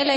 ಎಲೈ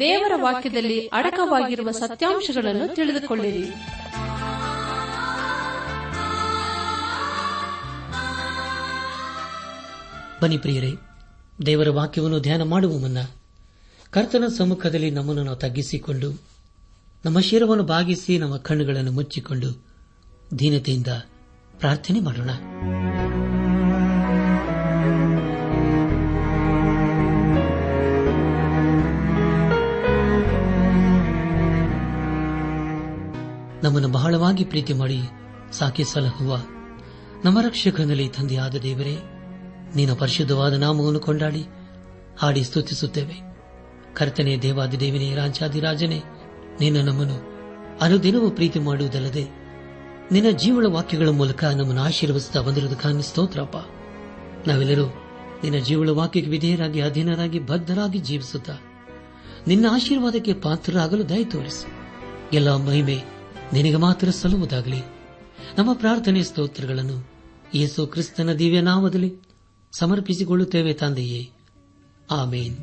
ದೇವರ ವಾಕ್ಯದಲ್ಲಿ ಅಡಕವಾಗಿರುವ ಸತ್ಯಾಂಶಗಳನ್ನು ತಿಳಿದುಕೊಳ್ಳಿರಿ. ಬನ್ನಿ ಪ್ರಿಯರೇ, ದೇವರ ವಾಕ್ಯವನ್ನು ಧ್ಯಾನ ಮಾಡುವ ಮುನ್ನ ಕರ್ತನ ಸಮ್ಮುಖದಲ್ಲಿ ನಮ್ಮನ್ನು ನಾವು ತಗ್ಗಿಸಿಕೊಂಡು, ನಮ್ಮ ಶಿರವನ್ನು ಬಾಗಿಸಿ, ನಮ್ಮ ಕಣ್ಣುಗಳನ್ನು ಮುಚ್ಚಿಕೊಂಡು ದೀನತೆಯಿಂದ ಪ್ರಾರ್ಥನೆ ಮಾಡೋಣ. ನಮ್ಮನ್ನು ಬಹಳವಾಗಿ ಪ್ರೀತಿ ಮಾಡಿ ಸಾಕಿ ಸಲಹುವ ನಮ್ಮ ರಕ್ಷಕನಲ್ಲಿ ತಂದೆಯಾದ ದೇವರೇ, ನಿನ್ನ ಪರಿಶುದ್ಧವಾದ ನಾಮವನ್ನು ಕೊಂಡಾಡಿ ಹಾಡಿ ಸ್ತುತಿಸುತ್ತೇವೆ. ಕರ್ತನೇ, ದೇವಾದಿದೇವನೇ, ರಾಜಾದಿರಾಜನೇ, ನಿನ್ನ ನಮ್ಮನ್ನು ಅನುದಿನವೂ ಪ್ರೀತಿ ಮಾಡುವುದಲ್ಲದೆ ನಿನ್ನ ಜೀವನ ವಾಕ್ಯಗಳ ಮೂಲಕ ನಮ್ಮನ್ನು ಆಶೀರ್ವದಿಸುತ್ತಾ ಬಂದಿರುವುದಕ್ಕಾಗಿ ಸ್ತೋತ್ರಪ್ಪ. ನಾವೆಲ್ಲರೂ ನಿನ್ನ ಜೀವನ ವಾಕ್ಯಕ್ಕೆ ವಿಧೇಯರಾಗಿ, ಅಧೀನರಾಗಿ, ಬದ್ಧರಾಗಿ ಜೀವಿಸುತ್ತಾ ನಿನ್ನ ಆಶೀರ್ವಾದಕ್ಕೆ ಪಾತ್ರರಾಗಲು ದಯ ತೋರಿಸು. ಎಲ್ಲ ಮಹಿಮೆ ನಿನಗೆ ಮಾತ್ರ ಸಲ್ಲುವುದಾಗಲಿ. ನಮ್ಮ ಪ್ರಾರ್ಥನೆ ಸ್ತೋತ್ರಗಳನ್ನು ಯೇಸು ಕ್ರಿಸ್ತನ ದಿವ್ಯ ನಾಮದಲ್ಲಿ ಸಮರ್ಪಿಸಿಕೊಳ್ಳುತ್ತೇವೆ ತಂದೆಯೇ, ಆಮೇನ್.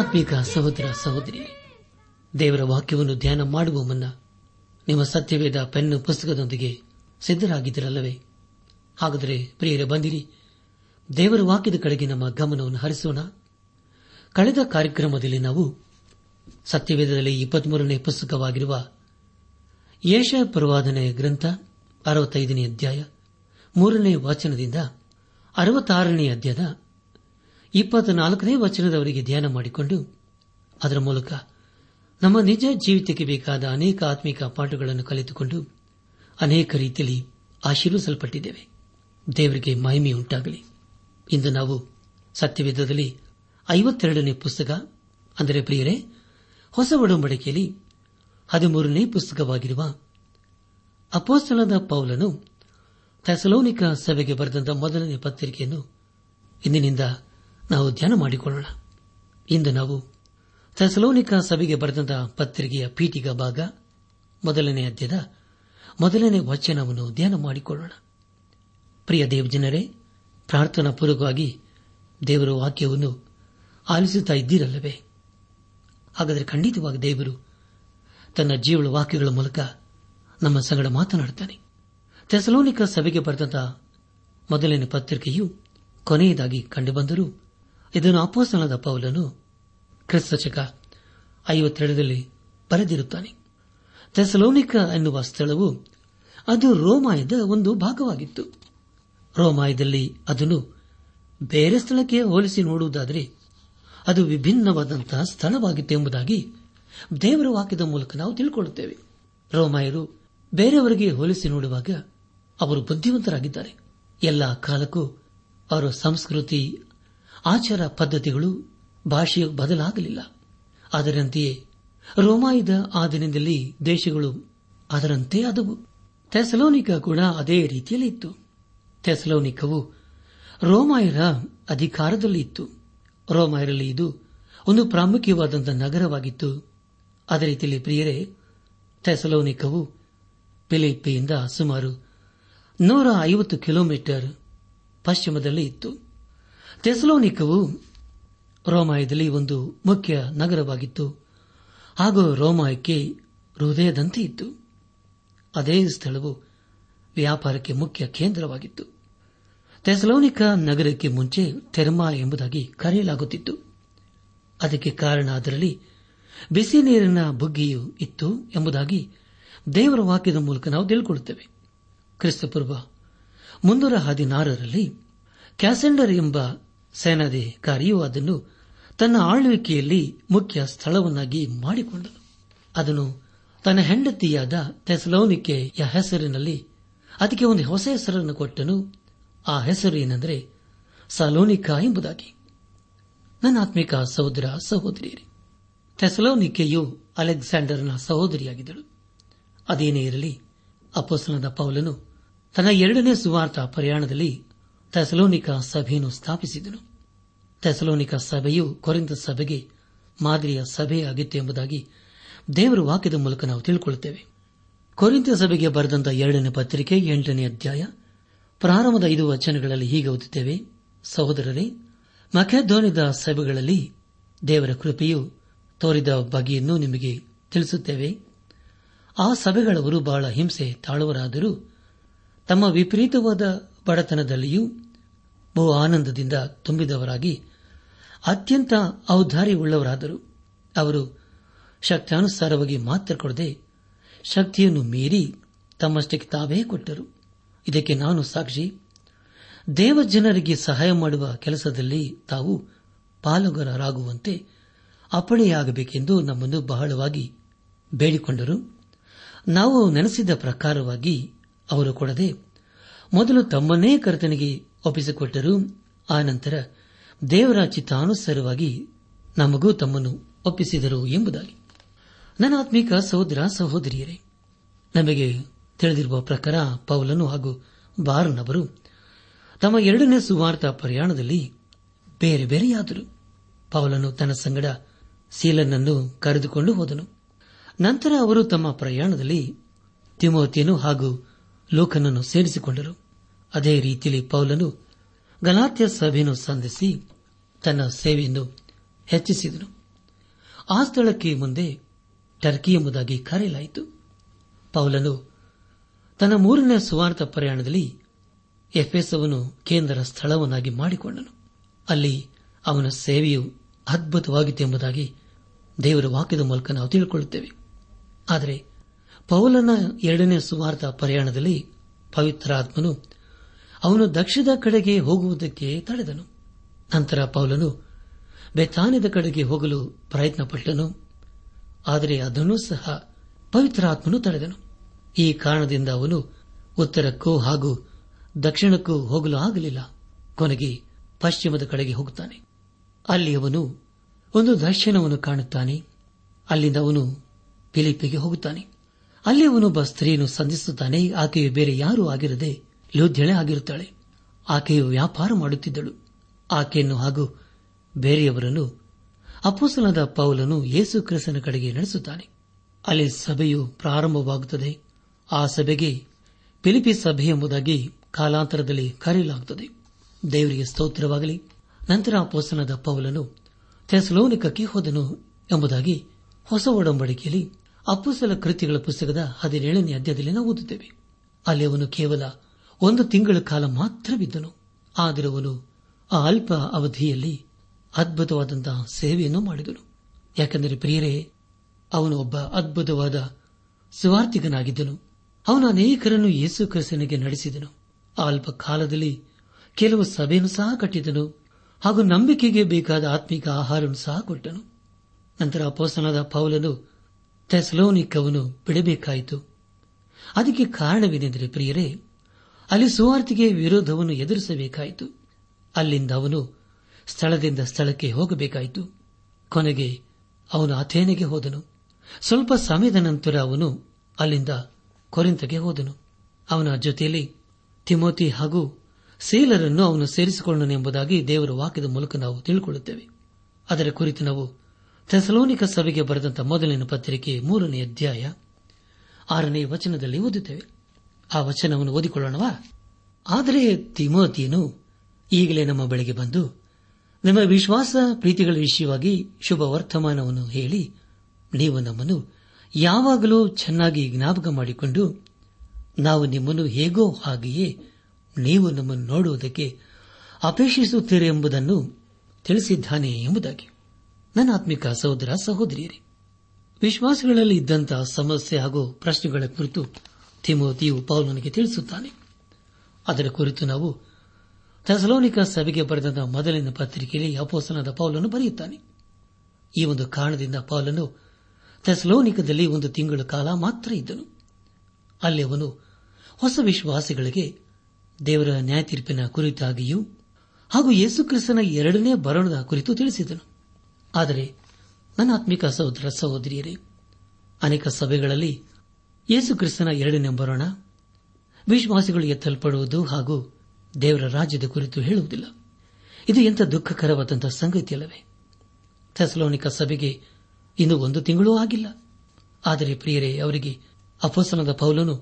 ಆತ್ಮೀಕ ಸಹೋದರ ಸಹೋದರಿ, ದೇವರ ವಾಕ್ಯವನ್ನು ಧ್ಯಾನ ಮಾಡುವ ಮುನ್ನ ನಿಮ್ಮ ಸತ್ಯವೇದ ಪೆನ್ನು ಪುಸ್ತಕದೊಂದಿಗೆ ಸಿದ್ದರಾಗಿದ್ದಿರಲ್ಲವೇ? ಹಾಗಾದರೆ ಪ್ರಿಯರೇ, ಬಂದಿರಿ, ದೇವರ ವಾಕ್ಯದ ಕಡೆಗೆ ನಮ್ಮ ಗಮನವನ್ನು ಹರಿಸೋಣ. ಕಳೆದ ಕಾರ್ಯಕ್ರಮದಲ್ಲಿ ನಾವು ಸತ್ಯವೇದದಲ್ಲಿ 23ನೇ ಪುಸ್ತಕವಾಗಿರುವ ಯೆಶಾಯ ಪ್ರವಾದನೆಯ ಗ್ರಂಥ 65ನೇ ಅಧ್ಯಾಯ 3ನೇ ವಚನದಿಂದ 66ನೇ ಅಧ್ಯಾಯದ 24ನೇ ವಚನದವರೆಗೆ ಧ್ಯಾನ ಮಾಡಿಕೊಂಡು ಅದರ ಮೂಲಕ ನಮ್ಮ ನಿಜ ಜೀವಿತಕ್ಕೆ ಬೇಕಾದ ಅನೇಕ ಆತ್ಮಿಕ ಪಾಠಗಳನ್ನು ಕಲಿತುಕೊಂಡು ಅನೇಕ ರೀತಿಯಲ್ಲಿ ಆಶೀರ್ವಿಸಲ್ಪಟ್ಟಿದ್ದೇವೆ. ದೇವರಿಗೆ ಮಹಿಮೆಯುಂಟಾಗಲಿ. ಇಂದು ನಾವು ಸತ್ಯವೇದದಲ್ಲಿ 52ನೇ ಪುಸ್ತಕ ಅಂದರೆ ಪ್ರಿಯರೇ ಹೊಸ ಒಡಂಬಡಿಕೆಯಲ್ಲಿ 13ನೇ ಪುಸ್ತಕವಾಗಿರುವ ಅಪೊಸ್ತಲನಾದ ಪೌಲನು ಥೆಸಲೋನಿಕ ಸಭೆಗೆ ಬರೆದಂತಹ ಮೊದಲನೇ ಪತ್ರಿಕೆಯನ್ನು ಇಂದಿನಿಂದ ನಾವು ಧ್ಯಾನ ಮಾಡಿಕೊಳ್ಳೋಣ. ಇಂದು ನಾವು ಥೆಸಲೋನಿಕ ಸಭೆಗೆ ಬರೆದಂತಹ ಪತ್ರಿಕೆಯ ಪೀಠಿಗ ಭಾಗ ಮೊದಲನೇ ಅಧ್ಯಾಯದ ಮೊದಲನೇ ವಚನವನ್ನು ಧ್ಯಾನ ಮಾಡಿಕೊಳ್ಳೋಣ. ಪ್ರಿಯ ದೇವಜನರೇ, ಪ್ರಾರ್ಥನಾ ಪೂರ್ವಕವಾಗಿ ದೇವರ ವಾಕ್ಯವನ್ನು ಆಲಿಸುತ್ತಾ ಇದ್ದೀರಲ್ಲವೇ? ಹಾಗಾದರೆ ಖಂಡಿತವಾಗಿ ದೇವರು ತನ್ನ ಜೀವಳ ವಾಕ್ಯಗಳ ಮೂಲಕ ನಮ್ಮ ಸಂಗಡ ಮಾತನಾಡುತ್ತಾನೆ. ಥೆಸಲೋನಿಕ ಸಭೆಗೆ ಬರೆದಂತಹ ಮೊದಲನೇ ಪತ್ರಿಕೆಯು ಕೊನೆಯದಾಗಿ ಕಂಡುಬಂದರೂ ಇದನ್ನು ಅಪೊಸ್ತಲನಾದ ಪೌಲನು ಕ್ರಿಸ್ತಶಕ 52ರಲ್ಲಿ ಬರೆದಿರುತ್ತಾನೆ. ಥೆಸಲೋನಿಕ ಎನ್ನುವ ಸ್ಥಳವು ಅದು ರೋಮಾಯದ ಒಂದು ಭಾಗವಾಗಿತ್ತು. ರೋಮಾಯದಲ್ಲಿ ಅದನ್ನು ಬೇರೆ ಸ್ಥಳಕ್ಕೆ ಹೋಲಿಸಿ ನೋಡುವುದಾದರೆ ಅದು ವಿಭಿನ್ನವಾದಂತಹ ಸ್ಥಳವಾಗಿತ್ತು ಎಂಬುದಾಗಿ ದೇವರ ವಾಕ್ಯದ ಮೂಲಕ ನಾವು ತಿಳಿಕೊಳ್ಳುತ್ತೇವೆ. ರೋಮಾಯರು ಬೇರೆಯವರಿಗೆ ಹೋಲಿಸಿ ನೋಡುವಾಗ ಅವರು ಬುದ್ಧಿವಂತರಾಗಿದ್ದಾರೆ. ಎಲ್ಲ ಕಾಲಕ್ಕೂ ಅವರ ಸಂಸ್ಕೃತಿ, ಆಚಾರ ಪದ್ಧತಿಗಳು, ಭಾಷೆಯು ಬದಲಾಗಲಿಲ್ಲ. ಅದರಂತೆಯೇ ರೋಮಾಯದ ಆ ದಿನದಲ್ಲಿ ದೇಶಗಳು ಅದರಂತೆ ಆದವು. ಥೆಸಲೋನಿಕ ಕೂಡ ಅದೇ ರೀತಿಯಲ್ಲಿ ಇತ್ತು. ಥೆಸಲೋನಿಕವು ರೋಮಾಯರ ಅಧಿಕಾರದಲ್ಲಿ ಇತ್ತು. ರೋಮಾಯರಲ್ಲಿ ಇದು ಒಂದು ಪ್ರಾಮುಖ್ಯವಾದಂತಹ ನಗರವಾಗಿತ್ತು. ಅದೇ ರೀತಿಯಲ್ಲಿ ಪ್ರಿಯರೇ, ಥೆಸಲೋನಿಕವು ಫಿಲಿಪ್ಪಿಯಿಂದ ಸುಮಾರು 150 ಕಿಲೋಮೀಟರ್ ಪಶ್ಚಿಮದಲ್ಲಿ ಇತ್ತು. ಥೆಸಲೋನಿಕವು ರೋಮಾಯದಲ್ಲಿ ಒಂದು ಮುಖ್ಯ ನಗರವಾಗಿತ್ತು ಹಾಗೂ ರೋಮಾಯಕ್ಕೆ ಹೃದಯದಂತೆ ಇತ್ತು. ಅದೇ ಸ್ಥಳವು ವ್ಯಾಪಾರಕ್ಕೆ ಮುಖ್ಯ ಕೇಂದ್ರವಾಗಿತ್ತು. ಥೆಸಲೋನಿಕ ನಗರಕ್ಕೆ ಮುಂಚೆ ಥೆರ್ಮಾ ಎಂಬುದಾಗಿ ಕರೆಯಲಾಗುತ್ತಿತ್ತು. ಅದಕ್ಕೆ ಕಾರಣ ಅದರಲ್ಲಿ ಬಿಸಿ ನೀರಿನ ಬುಗ್ಗೆಯೂ ಇತ್ತು ಎಂಬುದಾಗಿ ದೇವರ ವಾಕ್ಯದ ಮೂಲಕ ನಾವು ತಿಳಿದುಕೊಳ್ಳುತ್ತೇವೆ. ಕ್ರಿಸ್ತಪೂರ್ವ 316ರಲ್ಲಿ ಕ್ಯಾಸೆಂಡರ್ ಎಂಬ ಸೇನಾಧಿಕಾರಿಯು ಅದನ್ನು ತನ್ನ ಆಳ್ವಿಕೆಯಲ್ಲಿ ಮುಖ್ಯ ಸ್ಥಳವನ್ನಾಗಿ ಮಾಡಿಕೊಂಡನು. ಅದನ್ನು ತನ್ನ ಹೆಂಡತಿಯಾದ ಥೆಸಲೋನಿಕೆಯ ಹೆಸರಿನಲ್ಲಿ ಅದಕ್ಕೆ ಒಂದು ಹೊಸ ಹೆಸರನ್ನು ಕೊಟ್ಟನು. ಆ ಹೆಸರು ಏನೆಂದರೆ ಥೆಸಲೋನಿಕ ಎಂಬುದಾಗಿ. ನನ್ನ ಆತ್ಮಿಕ ಸಹೋದರ ಸಹೋದರಿಯರೇ, ಥೆಸಲೋನಿಕೆಯು ಅಲೆಕ್ಸಾಂಡರ್ನ ಸಹೋದರಿಯಾಗಿದ್ದಳು. ಅದೇನೇ ಇರಲಿ, ಅಪೊಸ್ತಲನಾದ ಪೌಲನು ತನ್ನ 2ನೇ ಸುವಾರ್ಥ ಪ್ರಯಾಣದಲ್ಲಿ ಥೆಸಲೋನಿಕ ಸಭೆಯನ್ನು ಸ್ಥಾಪಿಸಿದನು. ಥೆಸಲೋನಿಕ ಸಭೆಯು ಕೊರಿಂಥ ಸಭೆಗೆ ಮಾದರಿಯ ಸಭೆಯಾಗಿತ್ತು ಎಂಬುದಾಗಿ ದೇವರ ವಾಕ್ಯದ ಮೂಲಕ ನಾವು ತಿಳಿದುಕೊಳ್ಳುತ್ತೇವೆ. ಕೊರಿಂಥ ಸಭೆಗೆ ಬರೆದಂತಹ 2ನೇ ಪತ್ರಿಕೆ 8ನೇ ಅಧ್ಯಾಯ ಪ್ರಾರಂಭದ 5 ವಚನಗಳಲ್ಲಿ ಹೀಗೆ ಓದುತ್ತೇವೆ: ಸಹೋದರರೇ, ಮಕೆದೋನ್ಯದ ಸಭೆಗಳಲ್ಲಿ ದೇವರ ಕೃಪೆಯು ತೋರಿದ ಬಗೆಯನ್ನು ನಿಮಗೆ ತಿಳಿಸುತ್ತೇವೆ. ಆ ಸಭೆಗಳವರು ಬಹಳ ಹಿಂಸೆ ತಾಳುವರಾದರೂ ತಮ್ಮ ವಿಪರೀತವಾದ ಬಡತನದಲ್ಲಿಯೂ ಬಹು ಆನಂದದಿಂದ ತುಂಬಿದವರಾಗಿ ಅತ್ಯಂತ ಔದಾರ್ಯವುಳ್ಳವರಾದರು. ಅವರು ಶಕ್ತಾನುಸಾರವಾಗಿ ಮಾತ್ರ ಕೊಡದೆ ಶಕ್ತಿಯನ್ನು ಮೀರಿ ತಮ್ಮಷ್ಟಕ್ಕೆ ತಾವೇ ಕೊಟ್ಟರು. ಇದಕ್ಕೆ ನಾನು ಸಾಕ್ಷಿ. ದೇವಜನರಿಗೆ ಸಹಾಯ ಮಾಡುವ ಕೆಲಸದಲ್ಲಿ ತಾವು ಪಾಲುಗಾರರಾಗುವಂತೆ ಅಪ್ಪಣೆಯಾಗಬೇಕೆಂದು ನಮ್ಮನ್ನು ಬಹಳವಾಗಿ ಬೇಡಿಕೊಂಡರು. ನಾವು ನೆನೆಸಿದ ಪ್ರಕಾರವಾಗಿ ಅವರು ಕೊಡದೆ ಮೊದಲು ತಮ್ಮನ್ನೇ ಕರ್ತನಿಗೆ ಒಪ್ಪಿಸಿಕೊಟ್ಟರು. ಆ ನಂತರ ದೇವರ ಚಿತ್ತಾನುಸಾರವಾಗಿ ನಮಗೂ ತಮ್ಮನ್ನು ಒಪ್ಪಿಸಿದರು ಎಂಬುದಾಗಿ. ನನ್ನ ಆತ್ಮೀಕ ಸಹೋದರ ಸಹೋದರಿಯರೇ, ನಮಗೆ ತಿಳಿದಿರುವ ಪ್ರಕಾರ ಪೌಲನು ಹಾಗೂ ಬಾರ್ನವರು ತಮ್ಮ 2ನೇ ಸುವಾರ್ಥ ಪ್ರಯಾಣದಲ್ಲಿ ಬೇರೆ ಬೇರೆಯಾದರು. ಪೌಲನು ತನ್ನ ಸಂಗಡ ಸೀಲನನ್ನು ಕರೆದುಕೊಂಡು ಹೋದನು. ನಂತರ ಅವರು ತಮ್ಮ ಪ್ರಯಾಣದಲ್ಲಿ ತಿಮೋತಿಯನ್ನು ಹಾಗೂ ಲೋಕನನ್ನು ಸೇರಿಸಿಕೊಂಡರು. ಅದೇ ರೀತಿಯಲ್ಲಿ ಪೌಲನು ಗಲಾತ್ಯ ಸಭೆಯನ್ನು ಸಂಧಿಸಿ ತನ್ನ ಸೇವೆಯನ್ನು ಹೆಚ್ಚಿಸಿದನು. ಆ ಸ್ಥಳಕ್ಕೆ ಮುಂದೆ ಟರ್ಕಿ ಎಂಬುದಾಗಿ ಕರೆಯಲಾಯಿತು. ಪೌಲನು ತನ್ನ 3ನೇ ಸುವಾರ್ಥ ಪ್ರಯಾಣದಲ್ಲಿ ಎಫೆಸವನ್ನು ಕೇಂದ್ರ ಸ್ಥಳವನ್ನಾಗಿ ಮಾಡಿಕೊಂಡನು. ಅಲ್ಲಿ ಅವನ ಸೇವೆಯು ಅದ್ಭುತವಾಗಿತ್ತು ಎಂಬುದಾಗಿ ದೇವರ ವಾಕ್ಯದ ಮೂಲಕ ನಾವು ತಿಳಿದುಕೊಳ್ಳುತ್ತೇವೆ. ಆದರೆ ಪೌಲನ 2ನೇ ಸುವಾರ್ಥ ಪ್ರಯಾಣದಲ್ಲಿ ಪವಿತ್ರಾತ್ಮನು ಅವನು ದಕ್ಷಿಣದ ಕಡೆಗೆ ಹೋಗುವುದಕ್ಕೆ ತಡೆದನು. ನಂತರ ಪೌಲನು ಬೆಥಾನ್ಯದ ಕಡೆಗೆ ಹೋಗಲು ಪ್ರಯತ್ನಪಟ್ಟನು, ಆದರೆ ಅದನ್ನು ಸಹ ಪವಿತ್ರಾತ್ಮನು ತಡೆದನು. ಈ ಕಾರಣದಿಂದ ಅವನು ಉತ್ತರಕ್ಕೂ ಹಾಗೂ ದಕ್ಷಿಣಕ್ಕೂ ಹೋಗಲು ಆಗಲಿಲ್ಲ. ಕೊನೆಗೆ ಪಶ್ಚಿಮದ ಕಡೆಗೆ ಹೋಗುತ್ತಾನೆ. ಅಲ್ಲಿ ಅವನು ಒಂದು ದರ್ಶನವನ್ನು ಕಾಣುತ್ತಾನೆ. ಅಲ್ಲಿಂದ ಅವನು ಫಿಲಿಪ್ಪಿಗೆ ಹೋಗುತ್ತಾನೆ. ಅಲ್ಲಿ ಅವನು ಒಬ್ಬ ಸ್ತ್ರೀಯನ್ನು ಸಂಧಿಸುತ್ತಾನೆ. ಆಕೆಯು ಬೇರೆ ಯಾರೂ ಆಗಿರದೆ ಲೂದ್ಯಳೆ ಆಗಿರುತ್ತಾಳೆ. ಆಕೆಯು ವ್ಯಾಪಾರ ಮಾಡುತ್ತಿದ್ದಳು. ಆಕೆಯನ್ನು ಹಾಗೂ ಬೇರೆಯವರನ್ನು ಅಪೊಸ್ತಲನಾದ ಪೌಲನು ಯೇಸು ಕ್ರಿಸ್ತನ ಕಡೆಗೆ ನಡೆಸುತ್ತಾನೆ. ಅಲ್ಲಿ ಸಭೆಯು ಪ್ರಾರಂಭವಾಗುತ್ತದೆ. ಆ ಸಭೆಗೆ ಫಿಲಿಪಿ ಸಭೆ ಎಂಬುದಾಗಿ ಕಾಲಾಂತರದಲ್ಲಿ ಕರೆಯಲಾಗುತ್ತದೆ. ದೇವರಿಗೆ ಸ್ತೋತ್ರವಾಗಲಿ. ನಂತರ ಅಪೊಸ್ತಲನಾದ ಪೌಲನು ಥೆಸಲೋನಿಕಕ್ಕೆ ಹೋದನು ಎಂಬುದಾಗಿ ಹೊಸ ಒಡಂಬಡಿಕೆಯಲ್ಲಿ ಅಪೊಸ್ತಲ ಕೃತ್ಯಗಳ ಪುಸ್ತಕದ 17ನೇ ಅಧ್ಯಾಯದಲ್ಲಿ ನಾವು ಓದುತ್ತೇವೆ. ಅಲ್ಲಿ ಅವನು ಕೇವಲ 1 ತಿಂಗಳ ಕಾಲ ಮಾತ್ರ ಬಿದ್ದನು. ಆದರೆ ಅವನು ಆ ಅಲ್ಪ ಅವಧಿಯಲ್ಲಿ ಅದ್ಭುತವಾದಂತಹ ಸೇವೆಯನ್ನು ಮಾಡಿದನು. ಯಾಕೆಂದರೆ ಪ್ರಿಯರೇ, ಅವನು ಒಬ್ಬ ಅದ್ಭುತವಾದ ಸುವಾರ್ತಿಕನಾಗಿದ್ದನು. ಅವನು ಅನೇಕರನ್ನು ಯೇಸು ಕ್ರಿಸ್ತನಿಗೆ ನಡೆಸಿದನು. ಆ ಅಲ್ಪ ಕಾಲದಲ್ಲಿ ಕೆಲವು ಸಭೆಯನ್ನು ಸಹ ಕಟ್ಟಿದನು ಹಾಗೂ ನಂಬಿಕೆಗೆ ಬೇಕಾದ ಆತ್ಮಿಕ ಆಹಾರವನ್ನು ಸಹ ಕೊಟ್ಟನು. ನಂತರ ಅಪೊಸ್ತಲನಾದ ಪೌಲನು ಥೆಸಲೋನಿಕವನ್ನು ಬಿಡಬೇಕಾಯಿತು. ಅದಕ್ಕೆ ಕಾರಣವೇನೆಂದರೆ ಪ್ರಿಯರೇ, ಅಲ್ಲಿ ಸುವಾರ್ತಿಗೆ ವಿರೋಧವನ್ನು ಎದುರಿಸಬೇಕಾಯಿತು. ಅಲ್ಲಿಂದ ಅವನು ಸ್ಥಳದಿಂದ ಸ್ಥಳಕ್ಕೆ ಹೋಗಬೇಕಾಯಿತು. ಕೊನೆಗೆ ಅವನು ಅಥೇನೆಗೆ ಹೋದನು. ಸ್ವಲ್ಪ ಸಮಯದ ನಂತರ ಅವನು ಅಲ್ಲಿಂದ ಕೊರಿಂಥಗೆ ಹೋದನು. ಅವನ ಜೊತೆಯಲ್ಲಿ ತಿಮೋತಿ ಹಾಗೂ ಸೀಲರನ್ನು ಅವನು ಸೇರಿಸಿಕೊಂಡನು ಎಂಬುದಾಗಿ ದೇವರ ವಾಕ್ಯದ ಮೂಲಕ ನಾವು ತಿಳಿದುಕೊಳ್ಳುತ್ತೇವೆ. ಅದರ ಕುರಿತು ನಾವು ಥೆಸಲೋನಿಕ ಸಭೆಗೆ ಬರೆದಂತಹ ಮೊದಲಿನ ಪತ್ರಿಕೆ 3ನೇ ಅಧ್ಯಾಯ 6ನೇ ವಚನದಲ್ಲಿ ಓದುತ್ತೇವೆ. ಆ ವಚನವನ್ನು ಓದಿಕೊಳ್ಳೋಣವಾ? ಆದರೆ ತಿಮೋತಿಯನು ಈಗಲೇ ನಮ್ಮ ಬಳಿಗೆ ಬಂದು ನಮ್ಮ ವಿಶ್ವಾಸ ಪ್ರೀತಿಗಳ ವಿಷಯವಾಗಿ ಶುಭ ವರ್ತಮಾನವನ್ನು ಹೇಳಿ ನೀವು ನಮ್ಮನ್ನು ಯಾವಾಗಲೂ ಚೆನ್ನಾಗಿ ಜ್ಞಾಪಕ ಮಾಡಿಕೊಂಡು ನಾವು ನಿಮ್ಮನ್ನು ಹೇಗೋ ಹಾಗೆಯೇ ನೀವು ನಮ್ಮನ್ನು ನೋಡುವುದಕ್ಕೆ ಅಪೇಕ್ಷಿಸುತ್ತೀರಿ ಎಂಬುದನ್ನು ತಿಳಿಸಿದ್ದಾನೆ ಎಂಬುದಾಗಿ. ನನ್ನ ಆತ್ಮಿಕ ಸಹೋದರ ಸಹೋದರಿಯರೇ, ವಿಶ್ವಾಸಗಳಲ್ಲಿ ಇದ್ದಂತಹ ಸಮಸ್ಯೆ ಹಾಗೂ ಪ್ರಶ್ನೆಗಳ ಕುರಿತು ತಿಮೋತಿಯು ಪೌಲನಿಗೆ ತಿಳಿಸುತ್ತಾನೆ. ಅದರ ಕುರಿತು ನಾವು ಥೆಸಲೋನಿಕ ಸಭೆಗೆ ಬರೆದ ಮೊದಲಿನ ಪತ್ರಿಕೆಯಲ್ಲಿ ಅಪೊಸ್ತಲನಾದ ಪೌಲನು ಬರೆಯುತ್ತಾನೆ. ಈ ಒಂದು ಕಾರಣದಿಂದ ಪೌಲನು ಥೆಸಲೋನಿಕದಲ್ಲಿ 1 ತಿಂಗಳ ಕಾಲ ಮಾತ್ರ ಇದ್ದನು. ಅಲ್ಲಿ ಅವನು ಹೊಸ ವಿಶ್ವಾಸಿಗಳಿಗೆ ದೇವರ ನ್ಯಾಯತೀರ್ಪಿನ ಕುರಿತಾಗಿಯೂ ಹಾಗೂ ಯೇಸುಕ್ರಿಸ್ತನ 2ನೇ ಬರಣದ ಕುರಿತು ತಿಳಿಸಿದನು. ಆದರೆ ನನ್ನ ಆತ್ಮಿಕ ಸಹೋದರ ಸಹೋದರಿಯರೇ, ಅನೇಕ ಸಭೆಗಳಲ್ಲಿ ಯೇಸುಕ್ರಿಸ್ತನ 2ನೇ ಬರಣ, ವಿಶ್ವಾಸಿಗಳು ಎತ್ತಲ್ಪಡುವುದು ಹಾಗೂ ದೇವರ ರಾಜ್ಯದ ಕುರಿತು ಹೇಳುವುದಿಲ್ಲ. ಇದು ಎಂಥ ದುಃಖಕರವಾದಂತಹ ಸಂಗತಿಯಲ್ಲವೇ? ಥೆಸಲೋನಿಕ ಸಭೆಗೆ ಇನ್ನೂ 1 ತಿಂಗಳೂ ಆಗಿಲ್ಲ. ಆದರೆ ಪ್ರಿಯರೇ, ಅವರಿಗೆ ಅಪೊಸ್ತಲನಾದ ಪೌಲನು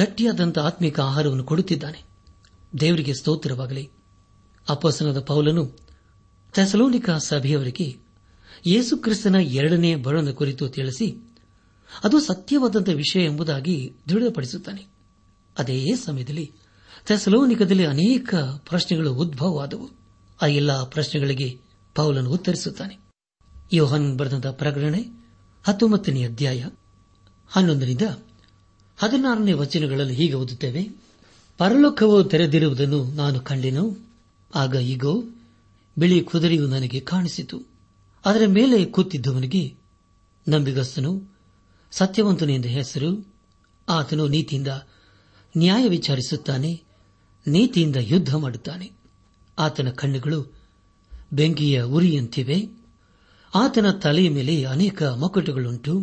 ಗಟ್ಟಿಯಾದಂಥ ಆತ್ಮಿಕ ಆಹಾರವನ್ನು ಕೊಡುತ್ತಿದ್ದಾನೆ. ದೇವರಿಗೆ ಸ್ತೋತ್ರವಾಗಲಿ. ಅಪೊಸ್ತಲನಾದ ಪೌಲನು ಥೆಸಲೋನಿಕ ಸಭೆಯವರಿಗೆ ಯೇಸುಕ್ರಿಸ್ತನ 2ನೇ ಬರಣದ ಕುರಿತು ತಿಳಿಸಿ ಅದು ಸತ್ಯವಾದಂಥ ವಿಷಯ ಎಂಬುದಾಗಿ ದೃಢಪಡಿಸುತ್ತಾನೆ. ಅದೇ ಸಮಯದಲ್ಲಿ ಥೆಸಲೋನಿಕದಲ್ಲಿ ಅನೇಕ ಪ್ರಶ್ನೆಗಳು ಉದ್ಭವವಾದವು. ಆ ಎಲ್ಲ ಪ್ರಶ್ನೆಗಳಿಗೆ ಪೌಲನು ಉತ್ತರಿಸುತ್ತಾನೆ. ಯೋಹಾನ್ ಬರೆದ ಪ್ರಕಟಣೆ 19ನೇ ಅಧ್ಯಾಯ 11ರಿಂದ 16ನೇ ವಚನಗಳಲ್ಲಿ ಹೀಗೆ ಓದುತ್ತೇವೆ. ಪರಲೋಕವು ತೆರೆದಿರುವುದನ್ನು ನಾನು ಕಂಡೆನು. ಆಗ ಈಗೋ ಬಿಳಿ ಕುದುರೆಯು ನನಗೆ ಕಾಣಿಸಿತು. ಅದರ ಮೇಲೆ ಕೂತಿದ್ದವನಿಗೆ ನಂಬಿಗಸ್ತನು ಸತ್ಯವಂತನೆಂದು ಹೆಸರು. ಆತನು ನೀತಿಯಿಂದ ನ್ಯಾಯ ವಿಚಾರಿಸುತ್ತಾನೆ, ನೀತಿಯಿಂದ ಯುದ್ಧ ಮಾಡುತ್ತಾನೆ. ಆತನ ಕಣ್ಣುಗಳು ಬೆಂಕಿಯ ಉರಿಯಂತಿವೆ. ಆತನ ತಲೆಯ ಮೇಲೆ ಅನೇಕ ಮಕ್ಕಟುಗಳುಂಟು.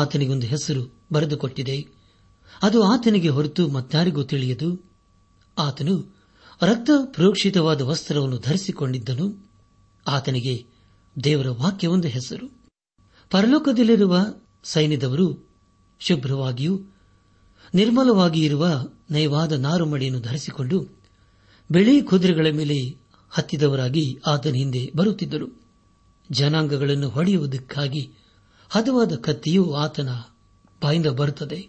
ಆತನಿಗೊಂದು ಹೆಸರು ಬರೆದುಕೊಟ್ಟಿದೆ, ಅದು ಆತನಿಗೆ ಹೊರತು ಮತ್ತಾರಿಗೂ ತಿಳಿಯದು. ಆತನು ರಕ್ತ ಪ್ರೋಕ್ಷಿತವಾದ ವಸ್ತ್ರವನ್ನು ಧರಿಸಿಕೊಂಡಿದ್ದನು. ಆತನಿಗೆ ದೇವರ ವಾಕ್ಯವೊಂದು ಹೆಸರು. ಪರಲೋಕದಲ್ಲಿರುವ ಸೈನ್ಯದವರು ಶುಭ್ರವಾಗಿಯೂ ನಿರ್ಮಲವಾಗಿರುವ ನಯವಾದ ನಾರುಮಡಿಯನ್ನು ಧರಿಸಿಕೊಂಡು ಬಿಳಿ ಕುದುರೆಗಳ ಮೇಲೆ ಹತ್ತಿದವರಾಗಿ ಆತನ ಹಿಂದೆ ಬರುತ್ತಿದ್ದರು. ಜನಾಂಗಗಳನ್ನು ಹೊಡೆಯುವುದಕ್ಕಾಗಿ ಹದವಾದ ಕತ್ತಿಯು ಆತನ ಬಾಯಿಂದ ಬರುತ್ತದೆ.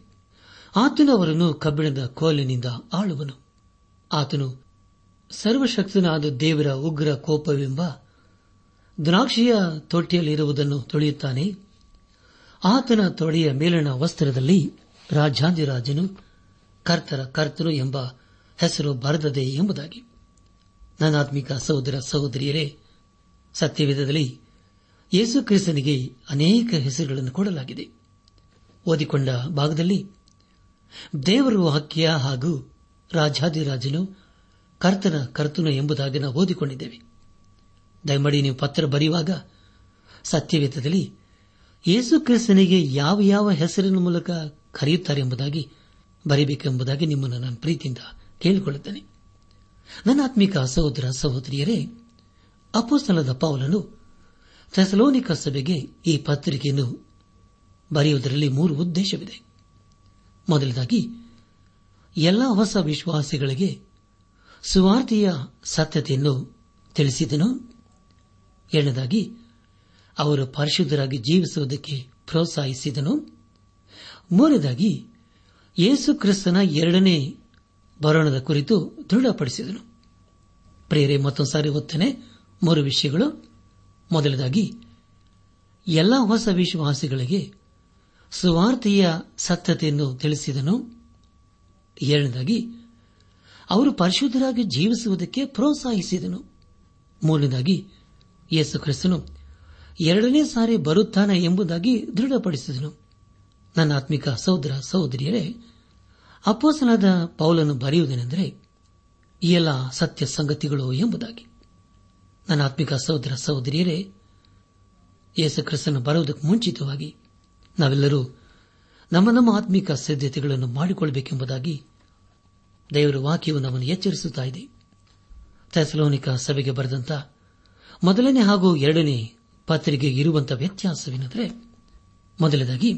ಆತನು ಅವರನ್ನು ಕಬ್ಬಿಣದ ಕೋಲಿನಿಂದ ಆಳುವನು. ಆತನು ಸರ್ವಶಕ್ತನಾದ ದೇವರ ಉಗ್ರ ಕೋಪವೆಂಬ ದ್ರಾಕ್ಷಿಯ ತೊಟ್ಟಿಯಲ್ಲಿರುವುದನ್ನು ತೊಳೆಯುತ್ತಾನೆ. ಆತನ ತೊಡೆಯ ಮೇಲಣ ವಸ್ತ್ರದಲ್ಲಿ ರಾಜಾಧಿರಾಜನು ಕರ್ತನ ಕರ್ತನು ಎಂಬ ಹೆಸರು ಬರೆದದೆ ಎಂಬುದಾಗಿ. ನನ್ನಾತ್ಮಿಕ ಸಹೋದರ ಸಹೋದರಿಯರೇ, ಸತ್ಯವೇದದಲ್ಲಿ ಯೇಸು ಕ್ರಿಸ್ತನಿಗೆ ಅನೇಕ ಹೆಸರುಗಳನ್ನು ಕೊಡಲಾಗಿದೆ. ಓದಿಕೊಂಡ ಭಾಗದಲ್ಲಿ ದೇವರು ವಾಕ್ಯ ಹಾಗೂ ರಾಜಾದಿರಾಜನು ಕರ್ತನ ಕರ್ತನು ಎಂಬುದಾಗಿ ನಾವು ಓದಿಕೊಂಡಿದ್ದೇವೆ. ದಯಮಾಡಿ ನೀವು ಪತ್ರ ಬರೆಯುವಾಗ ಸತ್ಯವೇದದಲ್ಲಿ ಯೇಸು ಕ್ರಿಸ್ತನಿಗೆ ಯಾವ ಯಾವ ಹೆಸರಿನ ಮೂಲಕ ಕರೆಯುತ್ತಾರೆ ಎಂಬುದಾಗಿ ಬರೆಯಬೇಕೆಂಬುದಾಗಿ ನಿಮ್ಮನ್ನು ನಾನು ಪ್ರೀತಿಯಿಂದ ಕೇಳಿಕೊಳ್ಳುತ್ತೇನೆ. ನನ್ನ ಆತ್ಮಿಕ ಸಹೋದರ ಸಹೋದರಿಯರೇ, ಅಪೊಸ್ತಲನಾದ ಪೌಲನು ಥೆಸಲೋನಿಕ ಸಭೆಗೆ ಈ ಪತ್ರಿಕೆಯನ್ನು ಬರೆಯುವುದರಲ್ಲಿ 3 ಉದ್ದೇಶವಿದೆ. ಮೊದಲದಾಗಿ, ಎಲ್ಲ ಹೊಸ ವಿಶ್ವಾಸಿಗಳಿಗೆ ಸುವಾರ್ತೆಯ ಸತ್ಯತೆಯನ್ನು ತಿಳಿಸಿದನು. ಎರಡನೇದಾಗಿ, ಅವರು ಪರಿಶುದ್ಧರಾಗಿ ಜೀವಿಸುವುದಕ್ಕೆ ಪ್ರೋತ್ಸಾಹಿಸಿದನು. ಮೂರನೇದಾಗಿ, ಯೇಸು ಕ್ರಿಸ್ತನ ಎರಡನೇ ಬರೋಣದ ಕುರಿತು ದೃಢಪಡಿಸಿದನು. ಪ್ರೇರೆ ಮತ್ತೊಂದು ಸಾರಿ ಒತ್ತನೆ 3 ವಿಷಯಗಳು. ಮೊದಲದಾಗಿ, ಎಲ್ಲ ಹೊಸ ವಿಶ್ವಾಸಿಗಳಿಗೆ ಸುವಾರ್ತೆಯ ಸತ್ಯತೆಯನ್ನು ತಿಳಿಸಿದನು. ಎರಡನೇದಾಗಿ, ಅವರು ಪರಿಶುದ್ಧರಾಗಿ ಜೀವಿಸುವುದಕ್ಕೆ ಪ್ರೋತ್ಸಾಹಿಸಿದನು. ಮೂರನೇದಾಗಿ, ಯೇಸು ಕ್ರಿಸ್ತನು ಎರಡನೇ ಸಾರಿ ಬರುತ್ತಾನೆ ಎಂಬುದಾಗಿ ದೃಢಪಡಿಸಿದನು. ನನ್ನ ಆತ್ಮಿಕ ಸಹೋದರ ಸಹೋದರಿಯರೇ, ಅಪೊಸ್ತಲನಾದ ಪೌಲನು ಬರೆಯುವುದೇನೆಂದರೆ ಈ ಎಲ್ಲ ಸತ್ಯ ಸಂಗತಿಗಳು ಎಂಬುದಾಗಿ. ನನ್ನ ಆತ್ಮಿಕ ಸಹೋದರ ಸಹೋದರಿಯರೇ, ಯೇಸು ಕ್ರಿಸ್ತನು ಬರುವುದಕ್ಕೆ ಮುಂಚಿತವಾಗಿ ನಾವೆಲ್ಲರೂ ನಮ್ಮ ನಮ್ಮ ಆತ್ಮಿಕ ಸಿದ್ಧತೆಗಳನ್ನು ಮಾಡಿಕೊಳ್ಳಬೇಕೆಂಬುದಾಗಿ ದೇವರ ವಾಕ್ಯವು ನಮ್ಮನ್ನು ಎಚ್ಚರಿಸುತ್ತಿದೆ. ಥೆಸಲೋನಿಕ ಸಭೆಗೆ ಬರೆದಂಥ ಮೊದಲನೇ ಹಾಗೂ ಎರಡನೇ ಪತ್ರಿಕೆ ಇರುವಂತಹ ವ್ಯತ್ಯಾಸವೇನೆಂದರೆ, ಮೊದಲನೇದಾಗಿ